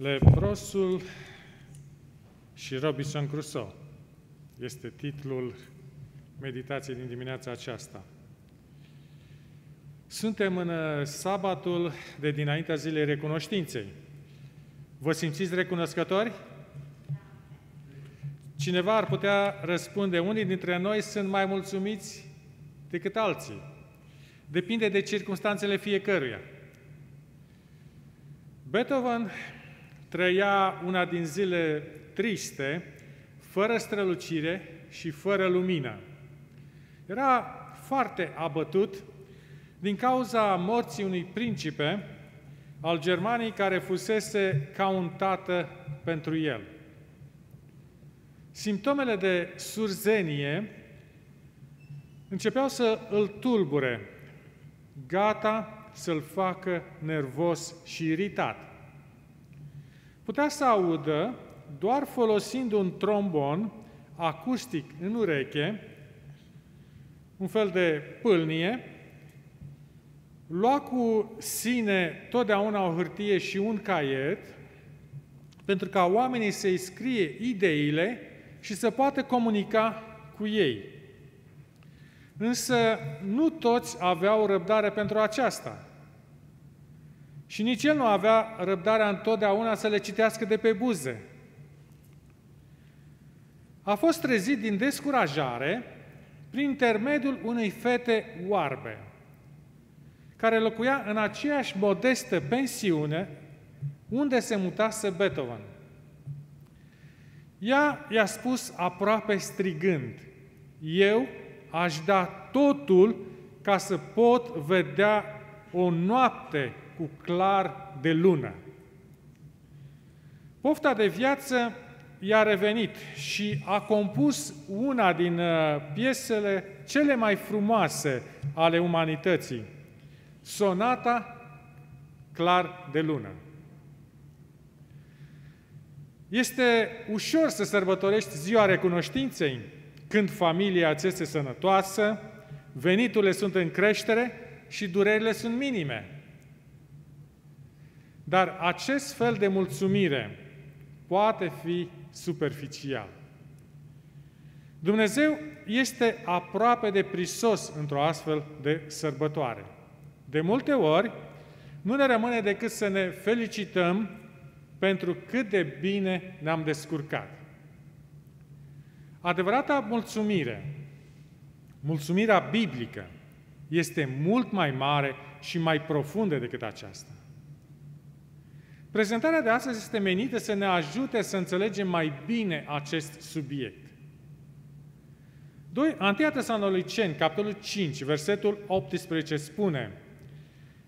Leprosul și Robinson Crusoe este titlul meditației din dimineața aceasta. Suntem în sabatul de dinaintea zilei recunoștinței. Vă simțiți recunoscători? Cineva ar putea răspunde, unii dintre noi sunt mai mulțumiți decât alții. Depinde de circumstanțele fiecăruia. Beethoven trăia una din zile triste, fără strălucire și fără lumină. Era foarte abătut din cauza morții unui principe al Germaniei care fusese cauntată pentru el. Simptomele de surzenie începeau să îl tulbure, gata să-l facă nervos și iritat. Putea să audă doar folosind un trombon acustic în ureche, un fel de pâlnie, lua cu sine totdeauna o hârtie și un caiet, pentru ca oamenii să-i scrie ideile și să poată comunica cu ei. Însă nu toți aveau răbdare pentru aceasta. Și nici el nu avea răbdarea întotdeauna să le citească de pe buze. A fost trezit din descurajare prin intermediul unei fete oarbe, care locuia în aceeași modestă pensiune unde se mutase Beethoven. Ea i-a spus aproape strigând, eu aș da totul ca să pot vedea o noapte cu clar de lună. Pofta de viață i-a revenit și a compus una din piesele cele mai frumoase ale umanității, Sonata Clar de lună. Este ușor să sărbătorești ziua recunoștinței când familia ți este sănătoasă, veniturile sunt în creștere și durerile sunt minime. Dar acest fel de mulțumire poate fi superficial. Dumnezeu este aproape de prisos într-o astfel de sărbătoare. De multe ori, nu ne rămâne decât să ne felicităm pentru cât de bine ne-am descurcat. Adevărata mulțumire, mulțumirea biblică, este mult mai mare și mai profundă decât aceasta. Prezentarea de astăzi este menită să ne ajute să înțelegem mai bine acest subiect. 1 Tesaloniceni, capitolul 5, versetul 18 spune: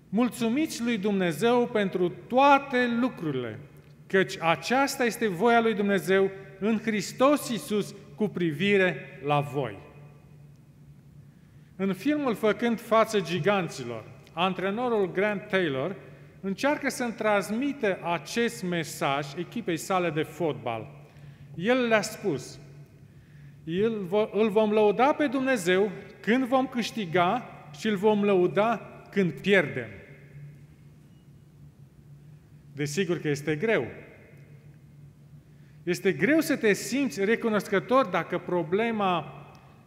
mulțumiți lui Dumnezeu pentru toate lucrurile, căci aceasta este voia lui Dumnezeu în Hristos Iisus cu privire la voi. În filmul Făcând față giganților, antrenorul Grant Taylor încearcă să-mi transmită acest mesaj echipei sale de fotbal. El le-a spus, îl vom lăuda pe Dumnezeu când vom câștiga și îl vom lăuda când pierdem. Desigur că este greu. Este greu să te simți recunoscător dacă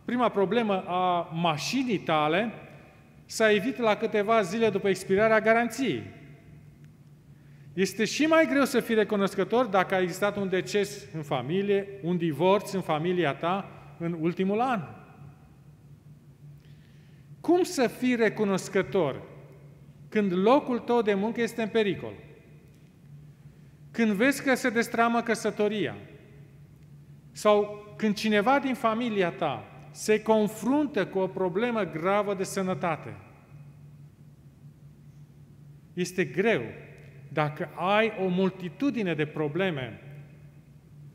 prima problemă a mașinii tale s-a evit la câteva zile după expirarea garanției. Este și mai greu să fii recunoscător dacă a existat un deces în familie, un divorț în familia ta în ultimul an. Cum să fii recunoscător când locul tău de muncă este în pericol? Când vezi că se destramă căsătoria? Sau când cineva din familia ta se confruntă cu o problemă gravă de sănătate? Este greu dacă ai o multitudine de probleme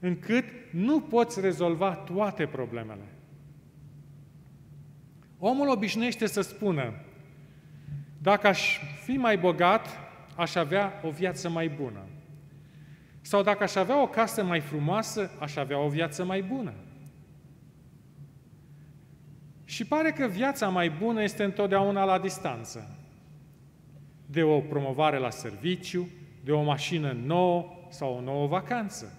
încât nu poți rezolva toate problemele. Omul obișnuiește să spună, dacă aș fi mai bogat, aș avea o viață mai bună. Sau dacă aș avea o casă mai frumoasă, aș avea o viață mai bună. Și pare că viața mai bună este întotdeauna la distanță. De o promovare la serviciu, de o mașină nouă, sau o nouă vacanță.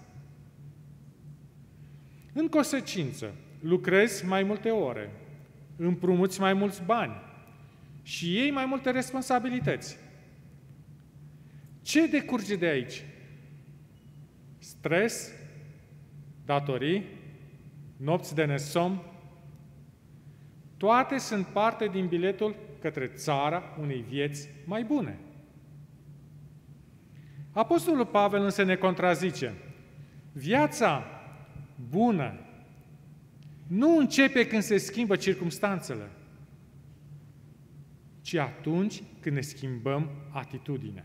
În consecință, lucrezi mai multe ore, împrumuți mai mulți bani și iei mai multe responsabilități. Ce decurge de aici? Stres, datorii, nopți de nesomn, toate sunt parte din biletul către țara unei vieți mai bune. Apostolul Pavel însă ne contrazice. Viața bună nu începe când se schimbă circumstanțele, ci atunci când ne schimbăm atitudinea.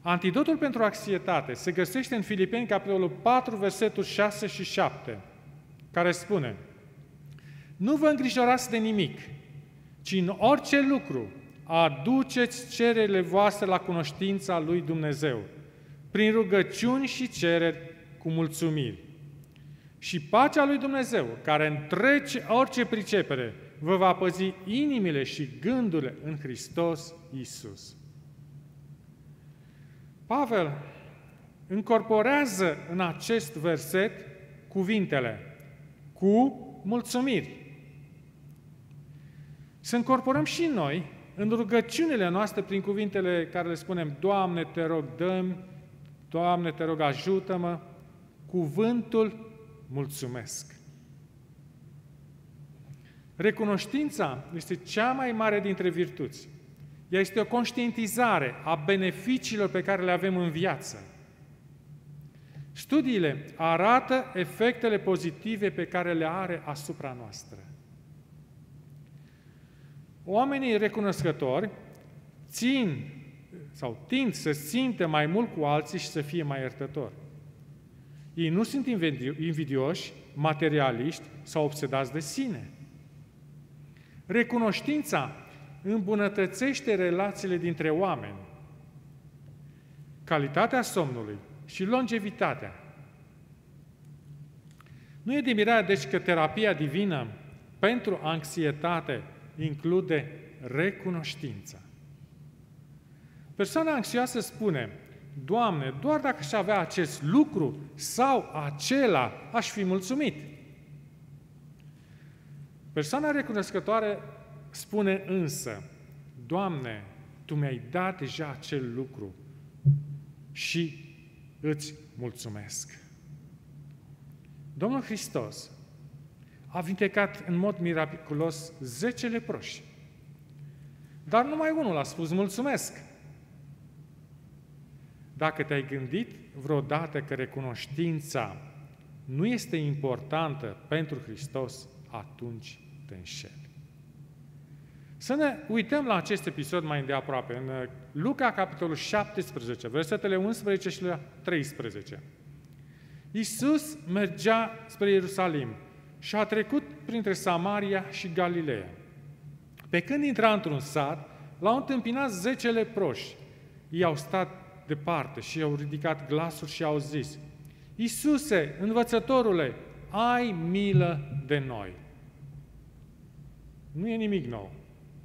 Antidotul pentru anxietate se găsește în Filipeni, capitolul 4, versetul 6 și 7, care spune: nu vă îngrijorați de nimic, ci în orice lucru aduceți cererile voastre la cunoștința lui Dumnezeu, prin rugăciuni și cereri cu mulțumiri. Și pacea lui Dumnezeu, care întrece orice pricepere, vă va păzi inimile și gândurile în Hristos Iisus. Pavel încorporează în acest verset cuvintele cu mulțumiri. Să încorporăm și noi în rugăciunile noastre prin cuvintele care le spunem: Doamne, te rog, dă-mi, Doamne, te rog, ajută-mă, cuvântul mulțumesc. Recunoștința este cea mai mare dintre virtuți. Ea este o conștientizare a beneficiilor pe care le avem în viață. Studiile arată efectele pozitive pe care le are asupra noastră. Oamenii recunoscători țin sau tind să simtă mai mult cu alții și să fie mai iertători. Ei nu sunt invidioși, materialiști sau obsedați de sine. Recunoștința îmbunătățește relațiile dintre oameni. Calitatea somnului și longevitatea. Nu e de mirare, deci, că terapia divină pentru anxietate include recunoștința. Persoana anxioasă spune: Doamne, doar dacă aș avea acest lucru sau acela, aș fi mulțumit. Persoana recunoscătoare spune însă: Doamne, Tu mi-ai dat deja acel lucru și îți mulțumesc. Domnul Hristos a vindecat în mod miraculos 10 leproși, dar numai unul a spus mulțumesc. Dacă te-ai gândit vreodată că recunoștința nu este importantă pentru Hristos, atunci te înșeli. Să ne uităm la acest episod mai îndeaproape, în Luca, capitolul 17, versetele 11 și 13. Iisus mergea spre Ierusalim și a trecut printre Samaria și Galileea. Pe când intra într-un sat, l-au întâmpinat 10 leproși. Ei au stat departe și i-au ridicat glasul și au zis: Iisuse, învățătorule, ai milă de noi. Nu e nimic nou.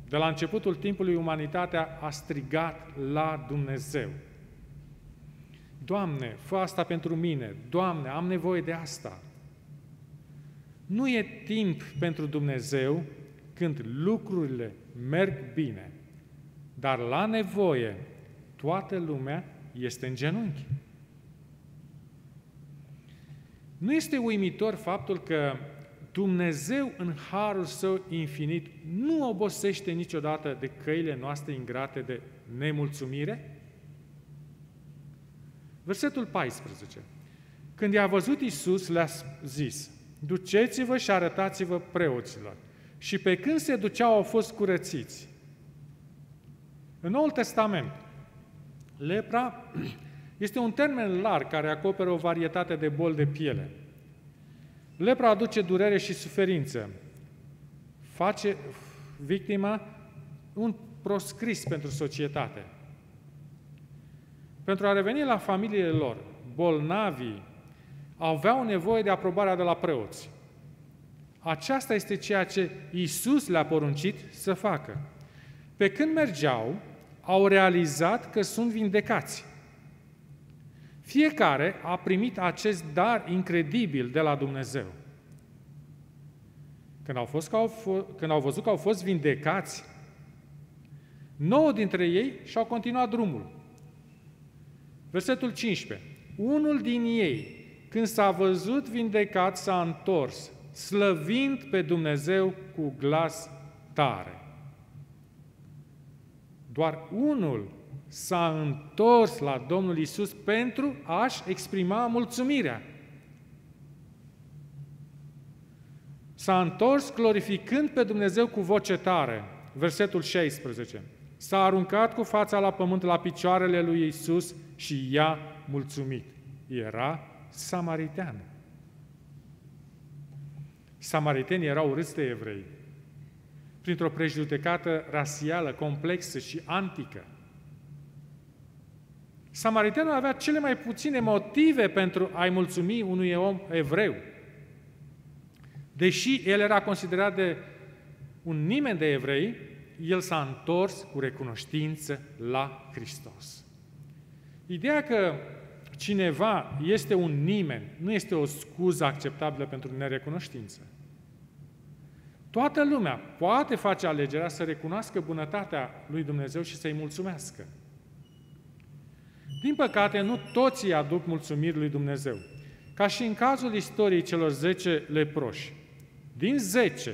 De la începutul timpului, umanitatea a strigat la Dumnezeu. Doamne, fă asta pentru mine! Doamne, am nevoie de asta! Nu e timp pentru Dumnezeu când lucrurile merg bine, dar la nevoie toată lumea este în genunchi. Nu este uimitor faptul că Dumnezeu, în harul Său infinit, nu obosește niciodată de căile noastre ingrate de nemulțumire? Versetul 14. Când i-a văzut Iisus, le-a zis: duceți-vă și arătați-vă preoților. Și pe când se duceau, au fost curățiți. În Noul Testament, lepra este un termen larg care acoperă o varietate de boli de piele. Lepra aduce durere și suferință. Face victima un proscris pentru societate. Pentru a reveni la familiile lor, bolnavii aveau nevoie de aprobarea de la preoți. Aceasta este ceea ce Iisus le-a poruncit să facă. Pe când mergeau, au realizat că sunt vindecați. Fiecare a primit acest dar incredibil de la Dumnezeu. Când au văzut că au fost vindecați, 9 dintre ei și-au continuat drumul. Versetul 15. Unul din ei, când s-a văzut vindecat, s-a întors, slăvind pe Dumnezeu cu glas tare. Doar unul s-a întors la Domnul Iisus pentru a-și exprima mulțumirea. S-a întors glorificând pe Dumnezeu cu voce tare. Versetul 16. S-a aruncat cu fața la pământ la picioarele lui Iisus și i-a mulțumit. Era samaritean. Samaritenii erau urâți de evrei. Printr-o prejudecată rasială, complexă și antică. Samariteanul avea cele mai puține motive pentru a-i mulțumi unui om evreu. Deși el era considerat de un nimeni de evrei, el s-a întors cu recunoștință la Hristos. Ideea că cineva este un nimeni nu este o scuză acceptabilă pentru nerecunoștință. Toată lumea poate face alegerea să recunoască bunătatea lui Dumnezeu și să-i mulțumească. Din păcate, nu toți îi aduc mulțumiri lui Dumnezeu. Ca și în cazul istoriei celor 10 leproși. Din 10,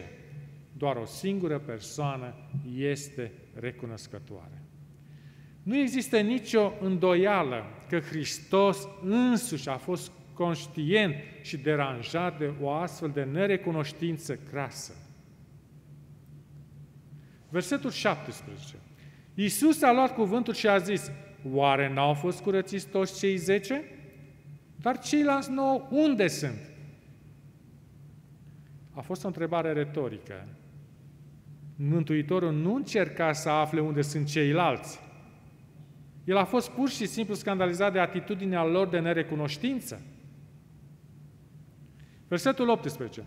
doar o singură persoană este recunoscătoare. Nu există nicio îndoială că Hristos însuși a fost conștient și deranjat de o astfel de nerecunoștință crasă. Versetul 17. Iisus a luat cuvântul și a zis: oare n-au fost curățiți toți cei 10? Dar ceilalți 9 unde sunt? A fost o întrebare retorică. Mântuitorul nu încerca să afle unde sunt ceilalți. El a fost pur și simplu scandalizat de atitudinea lor de nerecunoștință. Versetul 18.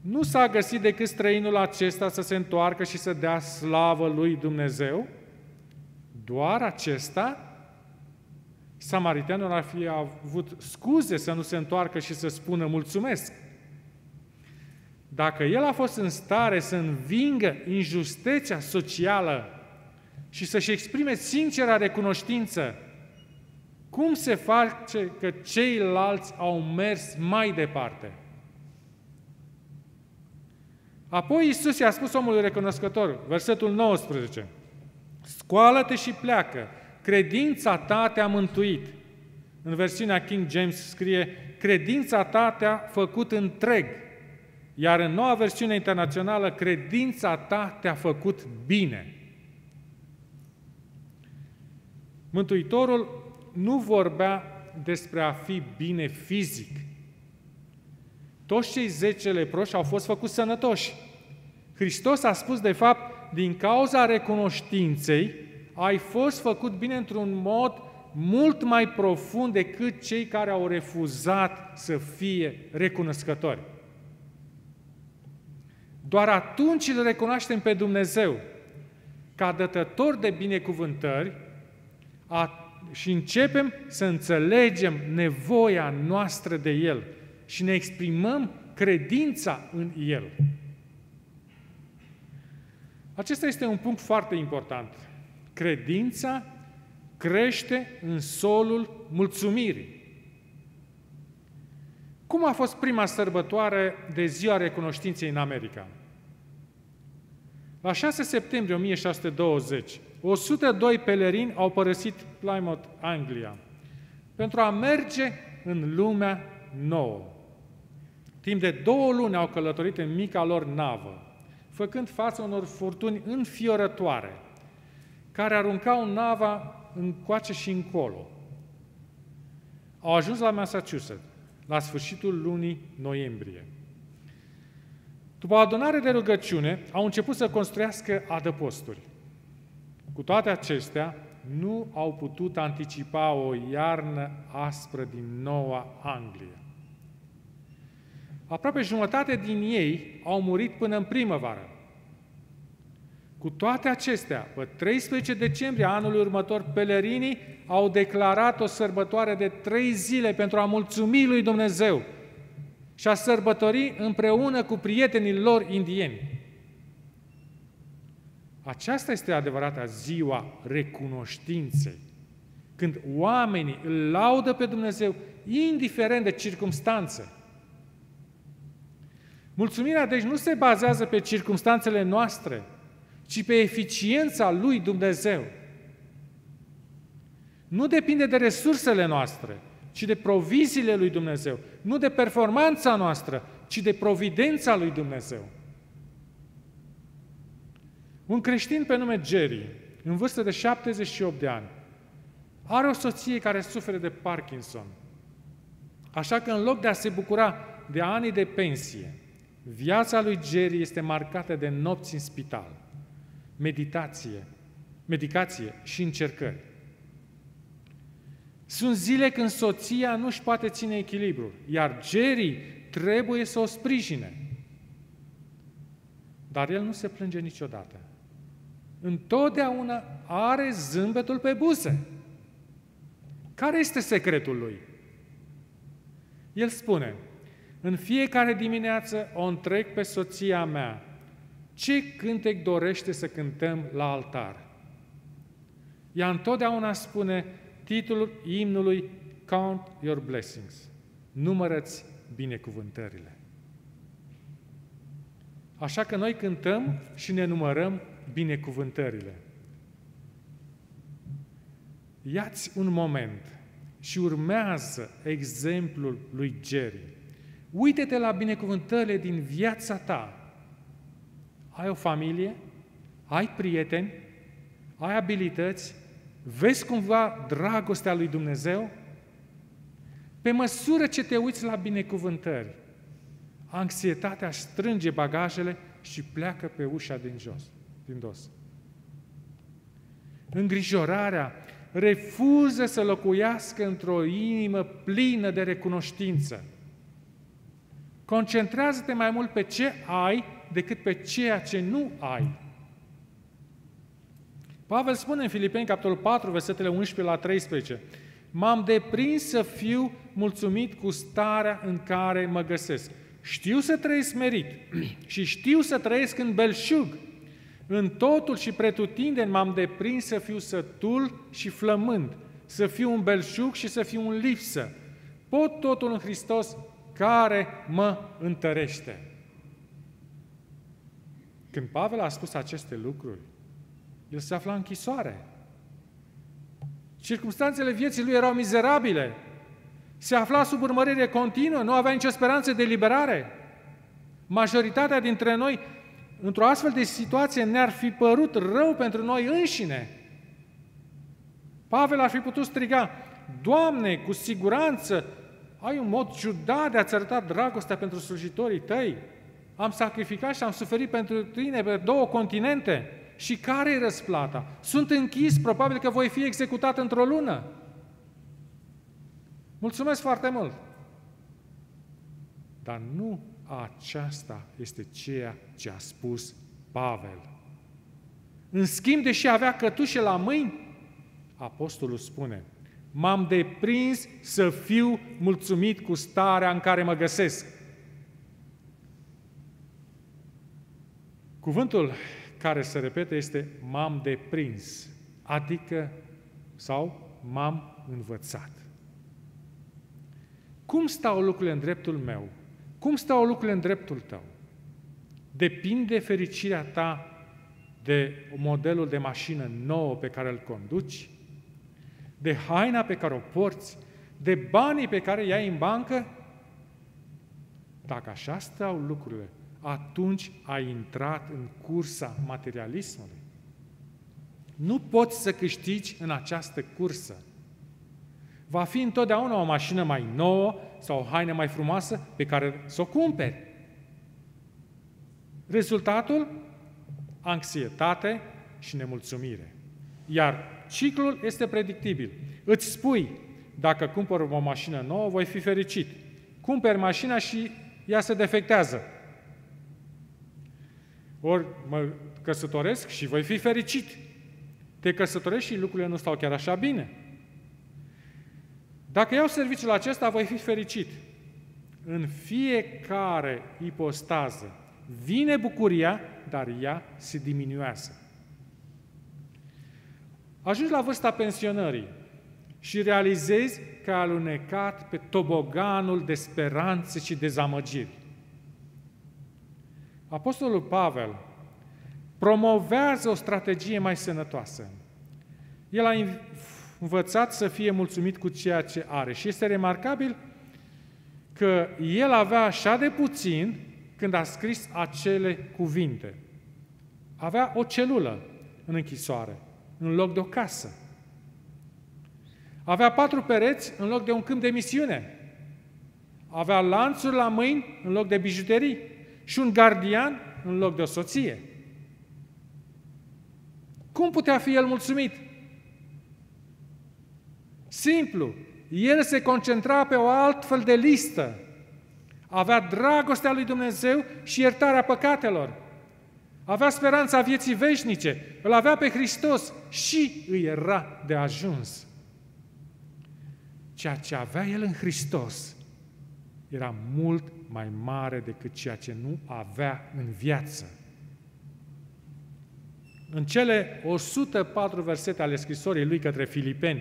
Nu s-a găsit decât străinul acesta să se întoarcă și să dea slavă lui Dumnezeu? Doar acesta? Samariteanul ar fi avut scuze să nu se întoarcă și să spună mulțumesc. Dacă el a fost în stare să învingă injustecea socială și să-și exprime sincera recunoștință, cum se face că ceilalți au mers mai departe? Apoi Iisus i-a spus omului recunoscător, versetul 19, scoală-te și pleacă. Credința ta te-a mântuit. În versiunea King James scrie, credința ta te-a făcut întreg. Iar în noua versiune internațională, credința ta te-a făcut bine. Mântuitorul nu vorbea despre a fi bine fizic. Toți cei 10 leproși au fost făcuți sănătoși. Hristos a spus, de fapt, din cauza recunoștinței, ai fost făcut bine într-un mod mult mai profund decât cei care au refuzat să fie recunoscători. Doar atunci îl recunoaștem pe Dumnezeu ca dătător de binecuvântări și începem să înțelegem nevoia noastră de El și ne exprimăm credința în El. Acesta este un punct foarte important. Credința crește în solul mulțumirii. Cum a fost prima sărbătoare de Ziua Recunoștinței în America? La 6 septembrie 1620, 102 pelerini au părăsit Plymouth, Anglia, pentru a merge în lumea nouă. Timp de 2 luni au călătorit în mica lor navă, făcând față unor furtuni înfiorătoare, care aruncau nava încoace și încolo. Au ajuns la Massachusetts, la sfârșitul lunii noiembrie. După o adunare de rugăciune, au început să construiască adăposturi. Cu toate acestea, nu au putut anticipa o iarnă aspră din Noua Anglie. Aproape jumătate din ei au murit până în primăvară. Cu toate acestea, pe 13 decembrie anului următor, pelerinii au declarat o sărbătoare de 3 zile pentru a mulțumi lui Dumnezeu și a sărbători împreună cu prietenii lor indieni. Aceasta este adevărata ziua recunoștinței, când oamenii îl laudă pe Dumnezeu, indiferent de circumstanțe. Mulțumirea, deci, nu se bazează pe circumstanțele noastre, ci pe eficiența lui Dumnezeu. Nu depinde de resursele noastre, ci de proviziile lui Dumnezeu. Nu de performanța noastră, ci de providența lui Dumnezeu. Un creștin pe nume Jerry, în vârstă de 78 de ani, are o soție care suferă de Parkinson. Așa că în loc de a se bucura de ani de pensie, viața lui Jerry este marcată de nopți în spital, medicație și încercări. Sunt zile când soția nu-și poate ține echilibrul, iar Jerry trebuie să o sprijine. Dar el nu se plânge niciodată. Întotdeauna are zâmbetul pe buze. Care este secretul lui? El spune: în fiecare dimineață o întrec pe soția mea. Ce cântec dorește să cântăm la altar? Ea întotdeauna spune titlul imnului Count your blessings. Numără-ți binecuvântările. Așa că noi cântăm și ne numărăm binecuvântările. Ia-ți un moment și urmează exemplul lui Jerry. Uită-te la binecuvântările din viața ta. Ai o familie, ai prieteni, ai abilități, vezi cumva dragostea lui Dumnezeu? Pe măsură ce te uiți la binecuvântări, anxietatea strânge bagajele și pleacă pe ușa din dos. Îngrijorarea refuză să locuiască într-o inimă plină de recunoștință. Concentrează-te mai mult pe ce ai decât pe ceea ce nu ai. Pavel spune în Filipeni, capitolul 4, versetele 11 la 13, m-am deprins să fiu mulțumit cu starea în care mă găsesc. Știu să trăiesc smerit și știu să trăiesc în belșug. În totul și pretutindeni m-am deprins să fiu sătul și flămând, să fiu un belșug și să fiu în lipsă. Pot totul în Hristos care mă întărește. Când Pavel a spus aceste lucruri, el se afla în închisoare. Circumstanțele vieții lui erau mizerabile. Se afla sub urmărire continuă, nu avea nicio speranță de eliberare. Majoritatea dintre noi, într-o astfel de situație, ne-ar fi părut rău pentru noi înșine. Pavel ar fi putut striga: Doamne, cu siguranță ai un mod ciudat de a-ți arăta dragostea pentru slujitorii tăi. Am sacrificat și am suferit pentru tine pe 2 continente. Și care e răsplata? Sunt închis, probabil că voi fi executat într-o lună. Mulțumesc foarte mult! Dar nu aceasta este ceea ce a spus Pavel. În schimb, deși avea cătușe la mâini, apostolul spune: m-am deprins să fiu mulțumit cu starea în care mă găsesc. Cuvântul care se repete este m-am deprins, adică sau m-am învățat. Cum stau lucrurile în dreptul meu? Cum stau lucrurile în dreptul tău? Depinde fericirea ta de modelul de mașină nouă pe care îl conduci, de haina pe care o porți, de banii pe care îi ai în bancă? Dacă așa stau lucrurile, atunci ai intrat în cursa materialismului. Nu poți să câștigi în această cursă. Va fi întotdeauna o mașină mai nouă sau o haină mai frumoasă pe care să o cumperi. Rezultatul? Anxietate și nemulțumire. Iar ciclul este predictibil. Îți spui: dacă cumpăr o mașină nouă, voi fi fericit. Cumperi mașina și ea se defectează. Ori mă căsătoresc și voi fi fericit. Te căsătorești și lucrurile nu stau chiar așa bine. Dacă iau serviciul acesta, voi fi fericit. În fiecare ipostază vine bucuria, dar ea se diminuează. Ajungi la vârsta pensionării și realizezi că ai alunecat pe toboganul de speranțe și dezamăgiri. Apostolul Pavel promovează o strategie mai sănătoasă. El a învățat să fie mulțumit cu ceea ce are și este remarcabil că el avea așa de puțin când a scris acele cuvinte. Avea o celulă în închisoare, în loc de o casă. Avea 4 pereți în loc de un câmp de misiune. Avea lanțuri la mâini în loc de bijuterii și un gardian în loc de o soție. Cum putea fi el mulțumit? Simplu, el se concentra pe o altfel de listă. Avea dragostea lui Dumnezeu și iertarea păcatelor. Avea speranța vieții veșnice, îl avea pe Hristos și îi era de ajuns. Ceea ce avea el în Hristos era mult mai mare decât ceea ce nu avea în viață. În cele 104 versete ale scrisorii lui către Filipeni,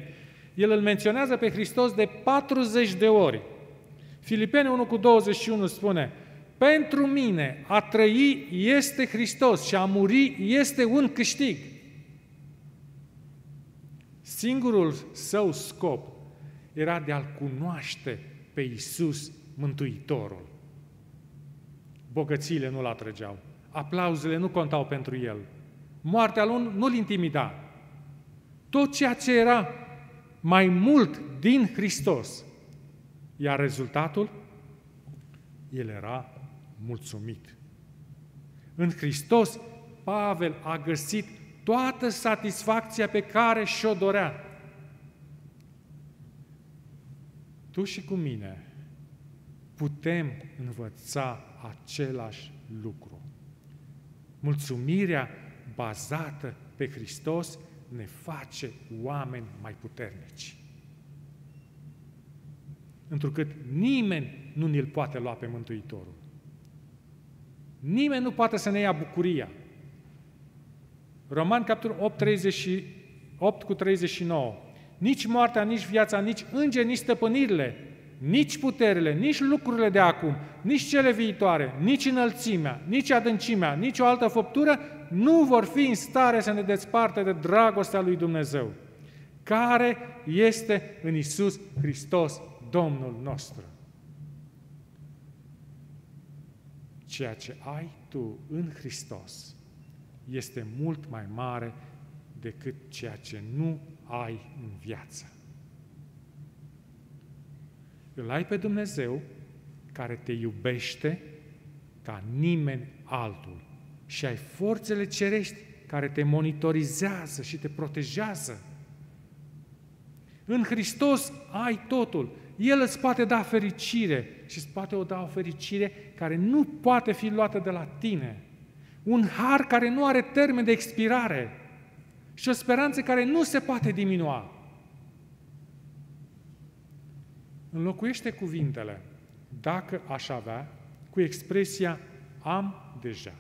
el îl menționează pe Hristos de 40 de ori. Filipeni 1:21 spune: pentru mine a trăi este Hristos și a muri este un câștig. Singurul său scop era de a-L cunoaște pe Iisus Mântuitorul. Bogățiile nu-L atrăgeau, aplauzele nu contau pentru El, moartea Lui nu-L intimida. Tot ceea ce era mai mult din Hristos, iar rezultatul? El era mulțumit. În Hristos, Pavel a găsit toată satisfacția pe care și-o dorea. Tu și cu mine putem învăța același lucru. Mulțumirea bazată pe Hristos ne face oameni mai puternici. Întrucât nimeni nu ne-l poate lua pe Mântuitorul. Nimeni nu poate să ne ia bucuria. Romani 8:39. Nici moartea, nici viața, nici îngeri, nici stăpânirile, nici puterile, nici lucrurile de acum, nici cele viitoare, nici înălțimea, nici adâncimea, nici o altă făptură nu vor fi în stare să ne desparte de dragostea lui Dumnezeu, care este în Iisus Hristos, Domnul nostru. Ceea ce ai tu în Hristos este mult mai mare decât ceea ce nu ai în viață. Îl ai pe Dumnezeu care te iubește ca nimeni altul și ai forțele cerești care te monitorizează și te protejează. În Hristos ai totul. El îți poate da fericire și îți poate da o fericire care nu poate fi luată de la tine. Un har care nu are termen de expirare și o speranță care nu se poate diminua. Înlocuiește cuvintele "dacă aș avea" cu expresia "am deja".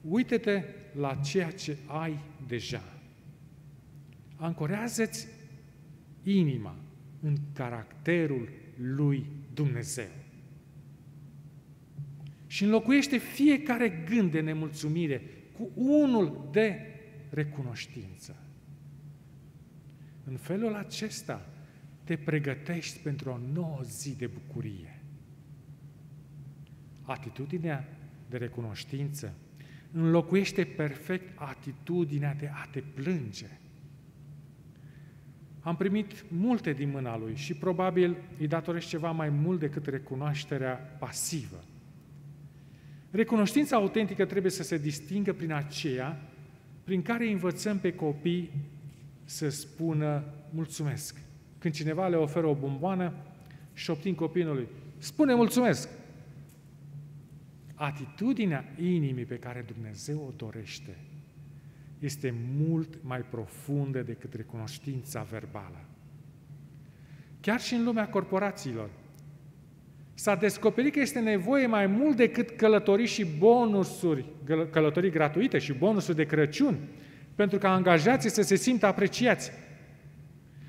Uită-te la ceea ce ai deja. Ancorează-ți inima în caracterul lui Dumnezeu. Și înlocuiește fiecare gând de nemulțumire cu unul de recunoștință. În felul acesta te pregătești pentru o nouă zi de bucurie. Atitudinea de recunoștință înlocuiește perfect atitudinea de a te plânge. Am primit multe din mâna lui și probabil îi datoresc ceva mai mult decât recunoașterea pasivă. Recunoștința autentică trebuie să se distingă prin aceea prin care învățăm pe copii să spună mulțumesc. Când cineva le oferă o bomboană, șoptind copilului: spune mulțumesc! Atitudinea inimii pe care Dumnezeu o dorește este mult mai profundă decât recunoștința verbală. Chiar și în lumea corporațiilor s-a descoperit că este nevoie mai mult decât călătorii și bonusuri, călătorii gratuite și bonusuri de Crăciun, pentru ca angajații să se simtă apreciați.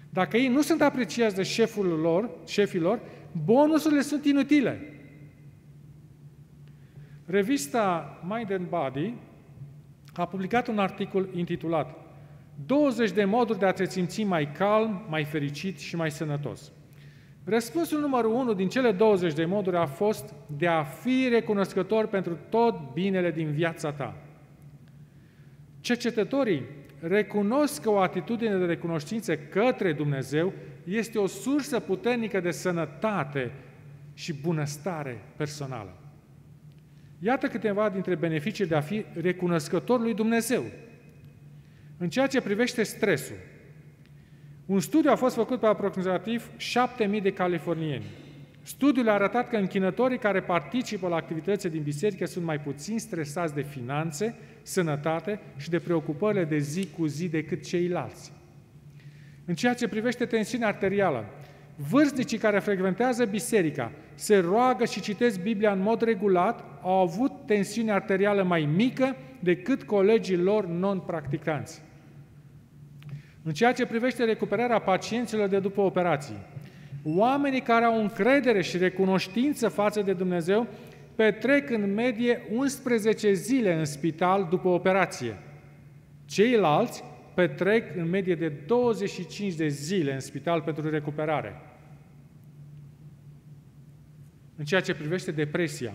Dacă ei nu sunt apreciați de șefii lor, bonusurile sunt inutile. Revista Mind and Body a publicat un articol intitulat 20 de moduri de a te simți mai calm, mai fericit și mai sănătos. Răspunsul numărul 1 din cele 20 de moduri a fost de a fi recunoscător pentru tot binele din viața ta. Cercetătorii recunosc că o atitudine de recunoștință către Dumnezeu este o sursă puternică de sănătate și bunăstare personală. Iată câteva dintre beneficiile de a fi recunoscător lui Dumnezeu. În ceea ce privește stresul, un studiu a fost făcut pe aproximativ 7.000 de californieni. Studiul a arătat că închinătorii care participă la activitățile din biserică sunt mai puțin stresați de finanțe, sănătate și de preocupările de zi cu zi decât ceilalți. În ceea ce privește tensiunea arterială, vârstnicii care frecventează biserica, se roagă și citesc Biblia în mod regulat, au avut tensiune arterială mai mică decât colegii lor non-practicanți. În ceea ce privește recuperarea pacienților de după operații, oamenii care au încredere și recunoștință față de Dumnezeu petrec în medie 11 zile în spital după operație. Ceilalți petrec în medie de 25 de zile în spital pentru recuperare. În ceea ce privește depresia,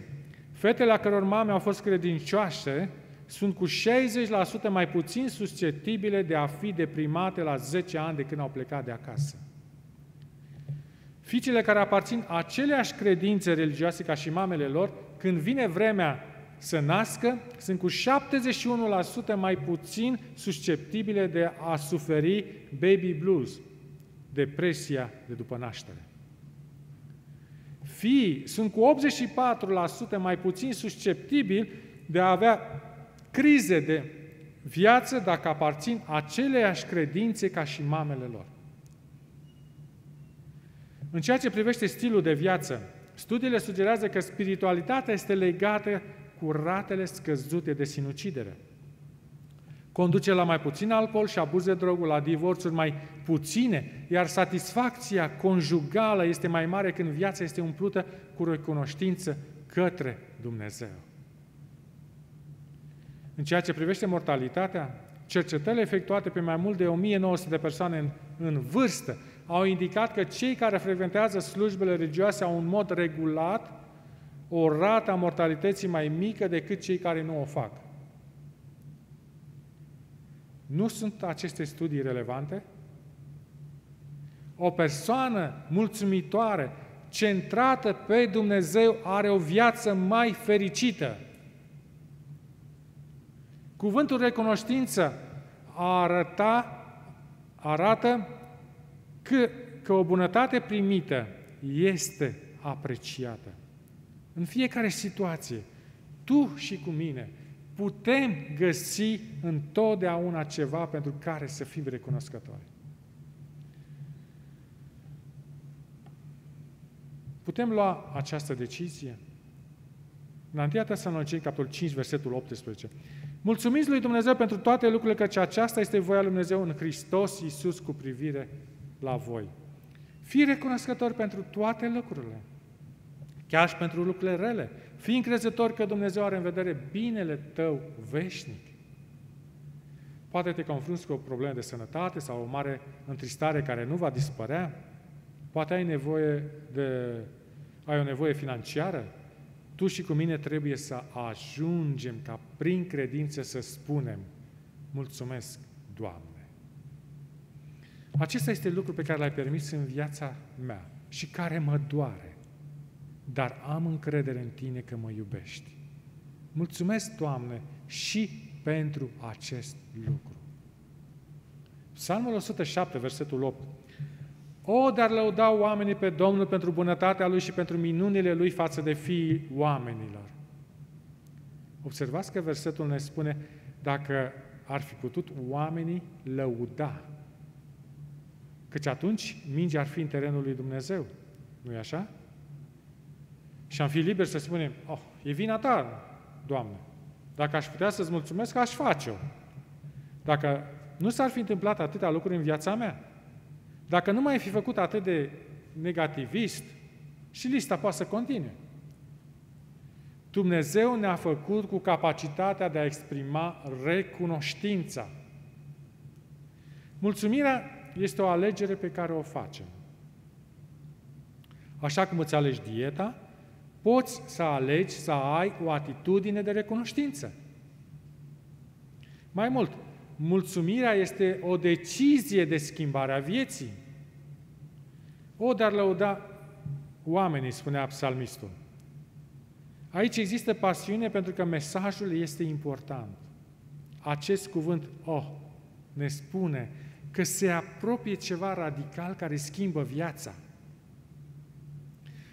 fetele a căror mame au fost credincioase sunt cu 60% mai puțin susceptibile de a fi deprimate la 10 ani de când au plecat de acasă. Fiicele care aparțin aceleași credințe religioase ca și mamele lor, când vine vremea să nască, sunt cu 71% mai puțin susceptibile de a suferi baby blues, depresia de după naștere. Fiii sunt cu 84% mai puțin susceptibili de a avea crize de viață dacă aparțin aceleași credințe ca și mamele lor. În ceea ce privește stilul de viață, studiile sugerează că spiritualitatea este legată cu ratele scăzute de sinucidere. Conduce la mai puțin alcool și abuz de droguri, la divorțuri mai puține, iar satisfacția conjugală este mai mare când viața este umplută cu recunoștință către Dumnezeu. În ceea ce privește mortalitatea, cercetările efectuate pe mai mult de 1900 de persoane în vârstă au indicat că cei care frecventează slujbele religioase au în mod regulat o rată a mortalității mai mică decât cei care nu o fac. Nu sunt aceste studii relevante? O persoană mulțumitoare, centrată pe Dumnezeu, are o viață mai fericită. Cuvântul recunoștință arată că o bunătate primită este apreciată. În fiecare situație, tu și cu mine, putem găsi întotdeauna ceva pentru care să fim recunoscători. Putem lua această decizie? În 1 Tesaloniceni, capitolul 5, versetul 18. Mulțumiți lui Dumnezeu pentru toate lucrurile, căci aceasta este voia lui Dumnezeu în Hristos Iisus cu privire la voi. Fii recunoscători pentru toate lucrurile, chiar și pentru lucrurile rele. Fii încrezător că Dumnezeu are în vedere binele tău veșnic. Poate te confrunți cu o problemă de sănătate sau o mare întristare care nu va dispărea. Poate ai o nevoie financiară. Tu și cu mine trebuie să ajungem ca prin credință să spunem mulțumesc, Doamne. Acesta este lucru pe care l-ai permis în viața mea și care mă doare. Dar am încredere în Tine că mă iubești. Mulțumesc, Doamne, și pentru acest lucru. Psalmul 107, versetul 8. O, dar lăudau oamenii pe Domnul pentru bunătatea Lui și pentru minunile Lui față de fiii oamenilor. Observați că versetul ne spune, dacă ar fi putut oamenii lăuda, căci atunci mingea ar fi în terenul lui Dumnezeu. Nu-i așa? Și am fi liberi să spunem, oh, e vina ta, Doamne. Dacă aș putea să-ți mulțumesc, aș face-o. Dacă nu s-ar fi întâmplat atâtea lucruri în viața mea, dacă nu m-ai fi făcut atât de negativist, și lista poate să continue. Dumnezeu ne-a făcut cu capacitatea de a exprima recunoștința. Mulțumirea este o alegere pe care o facem. Așa cum îți alegi dieta, poți să alegi să ai o atitudine de recunoștință. Mai mult, mulțumirea este o decizie de schimbare a vieții. O, dar lăuda oamenii, spunea psalmistul. Aici există pasiune pentru că mesajul este important. Acest cuvânt, oh, ne spune că se apropie ceva radical care schimbă viața.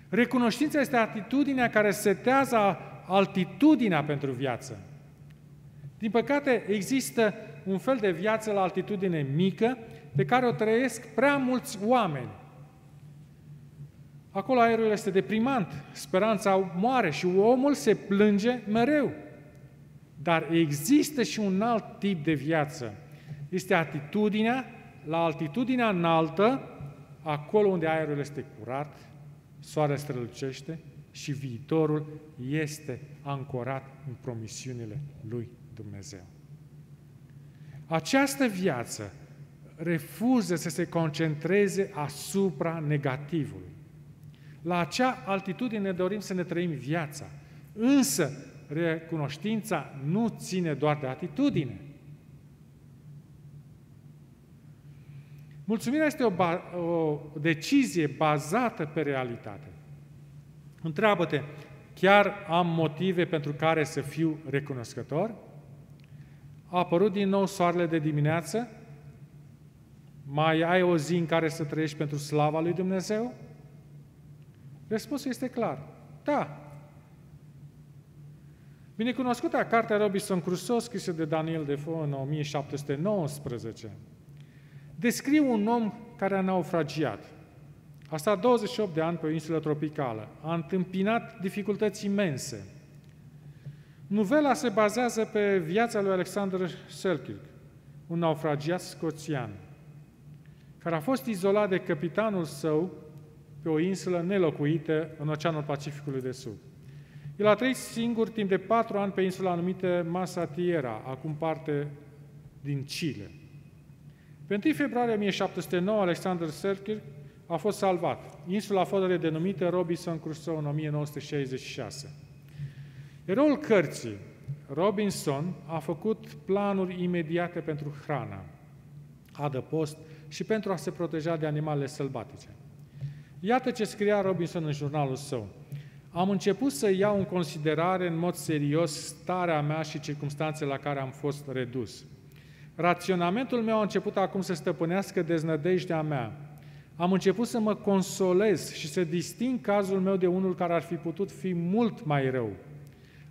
Recunoștința este atitudinea care setează altitudinea pentru viață. Din păcate, există un fel de viață la altitudine mică pe care o trăiesc prea mulți oameni. Acolo aerul este deprimant, speranța moare și omul se plânge mereu. Dar există și un alt tip de viață. Este atitudinea la altitudinea înaltă, acolo unde aerul este curat, soarele strălucește și viitorul este ancorat în promisiunile lui Dumnezeu. Această viață refuză să se concentreze asupra negativului. La acea altitudine ne dorim să ne trăim viața, însă recunoștința nu ține doar de atitudine. Mulțumirea este o decizie bazată pe realitate. Întreabă-te, chiar am motive pentru care să fiu recunoscător? A apărut din nou soarele de dimineață? Mai ai o zi în care să trăiești pentru slava lui Dumnezeu? Răspunsul este clar. Da. Binecunoscuta cartea Robinson Crusoe, scrisă de Daniel Defoe în 1719, descrie un om care a naufragiat. A stat 28 de ani pe o insulă tropicală. A întâmpinat dificultăți imense. Novela se bazează pe viața lui Alexander Selkirk, un naufragiat scoțian, care a fost izolat de căpitanul său pe o insulă nelocuită în Oceanul Pacificului de Sud. El a trăit singur timp de 4 ani pe insula numită Masatiera, acum parte din Chile. Pe 1 februarie 1709, Alexander Selkirk a fost salvat. Insula a fost redenumită Robinson Crusoe în 1966. Eroul cărții, Robinson, a făcut planuri imediate pentru hrana, adăpost și pentru a se proteja de animalele sălbatice. Iată ce scria Robinson în jurnalul său. Am început să iau în considerare în mod serios starea mea și circumstanțele la care am fost redus. Raționamentul meu a început acum să stăpânească deznădejdea mea. Am început să mă consolez și să disting cazul meu de unul care ar fi putut fi mult mai rău.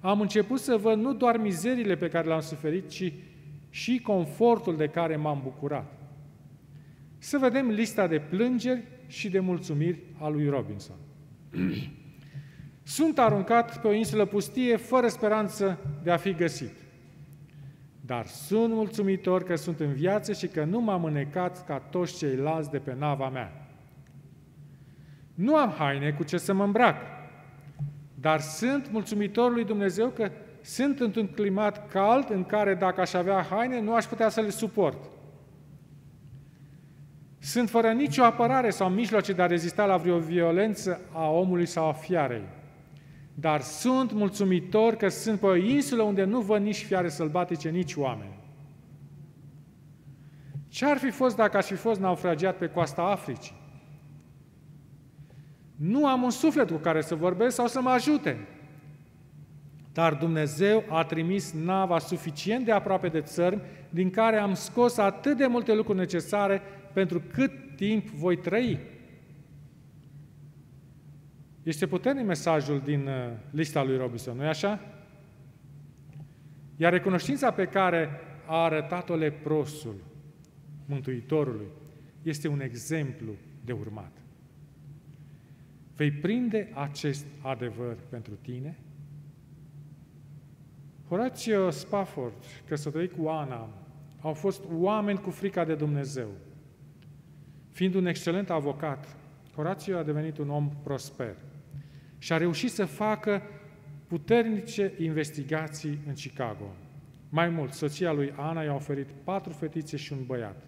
Am început să văd nu doar mizeriile pe care le-am suferit, ci și confortul de care m-am bucurat. Să vedem lista de plângeri și de mulțumiri a lui Robinson. Sunt aruncat pe o insulă pustie, fără speranță de a fi găsit. Dar sunt mulțumitor că sunt în viață și că nu m-am înecat ca toți ceilalți de pe nava mea. Nu am haine cu ce să mă îmbrac, dar sunt mulțumitor lui Dumnezeu că sunt într-un climat cald în care, dacă aș avea haine, nu aș putea să le suport. Sunt fără nicio apărare sau mijloace de a rezista la vreo violență a omului sau a fiarei. Dar sunt mulțumitor că sunt pe o insulă unde nu văd nici fiare sălbatice, nici oameni. Ce ar fi fost dacă aș fi fost naufragiat pe coasta Africii? Nu am un suflet cu care să vorbesc sau să mă ajute. Dar Dumnezeu a trimis nava suficient de aproape de țărm, din care am scos atât de multe lucruri necesare pentru cât timp voi trăi. Este puternic mesajul din lista lui Robinson, nu-i așa? Iar recunoștința pe care a arătat-o leprosul Mântuitorului este un exemplu de urmat. Vei prinde acest adevăr pentru tine? Horatio Spafford, căsătorit cu Ana, au fost oameni cu frica de Dumnezeu. Fiind un excelent avocat, Horatio a devenit un om prosper și a reușit să facă puternice investigații în Chicago. Mai mult, soția lui Ana i-a oferit 4 fetițe și un băiat.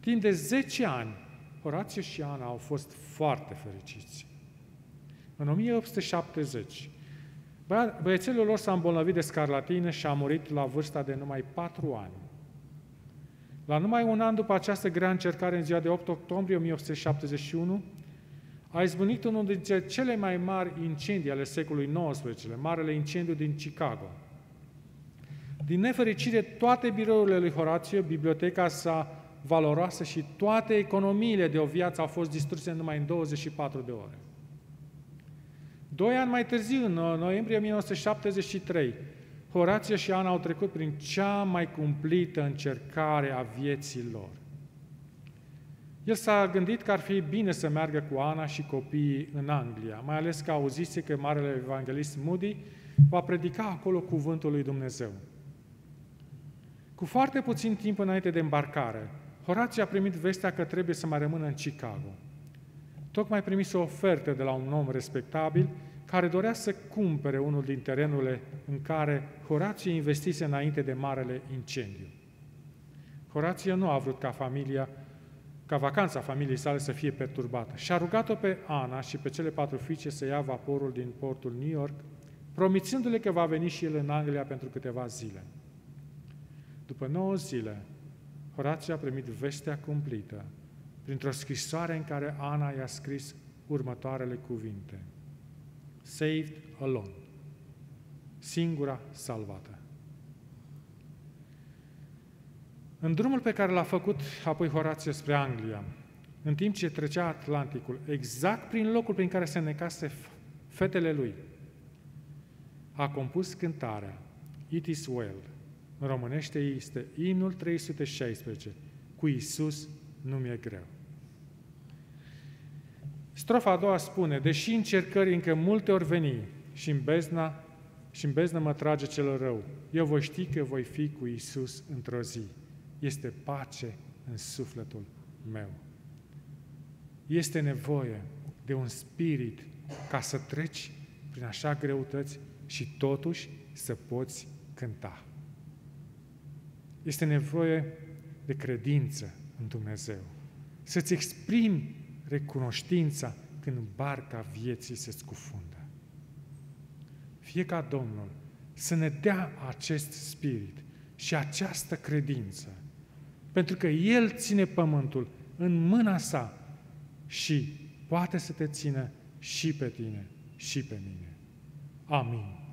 Timp de 10 ani, Horatio și Ana au fost foarte fericiți. În 1870, băiețelul lor s-a îmbolnăvit de scarlatină și a murit la vârsta de numai 4 ani. La numai un an după această grea încercare, în ziua de 8 octombrie 1871, a izbunit unul dintre cele mai mari incendii ale secolului XIX, marele incendiu din Chicago. Din nefericire, toate birourile lui Horatio, biblioteca sa valoroasă și toate economiile de o viață au fost distruse numai în 24 de ore. 2 ani mai târziu, în noiembrie 1973, Horatio și Ana au trecut prin cea mai cumplită încercare a vieții lor. El s-a gândit că ar fi bine să meargă cu Ana și copiii în Anglia, mai ales că auzise că marele evanghelist Moody va predica acolo cuvântul lui Dumnezeu. Cu foarte puțin timp înainte de îmbarcare, Horatio a primit vestea că trebuie să mai rămână în Chicago. Tocmai primise o ofertă de la un om respectabil care dorea să cumpere unul din terenurile în care Horatio investise înainte de marele incendiu. Horatio nu a vrut ca vacanța familiei sale să fie perturbată și a rugat-o pe Ana și pe cele 4 fiice să ia vaporul din portul New York, promițându-le că va veni și el în Anglia pentru câteva zile. După 9 zile, Horatio a primit vestea cumplită, printr-o scrisoare în care Ana i-a scris următoarele cuvinte. Saved alone. Singura salvată. În drumul pe care l-a făcut apoi Horatio spre Anglia, în timp ce trecea Atlanticul, exact prin locul prin care se necase fetele lui, a compus cântarea It is well. În românește este imnul 316, cu Iisus nu mi-e greu. Strofa a doua spune, deși încercări încă multe ori veni și în beznă mă trage cel rău, eu voi ști că voi fi cu Iisus într-o zi. Este pace în sufletul meu. Este nevoie de un spirit ca să treci prin așa greutăți și totuși să poți cânta. Este nevoie de credință în Dumnezeu. Să-ți exprimi recunoștința când barca vieții se scufundă. Fie ca Domnul să ne dea acest spirit și această credință, pentru că El ține pământul în mâna sa și poate să te țină și pe tine și pe mine. Amin.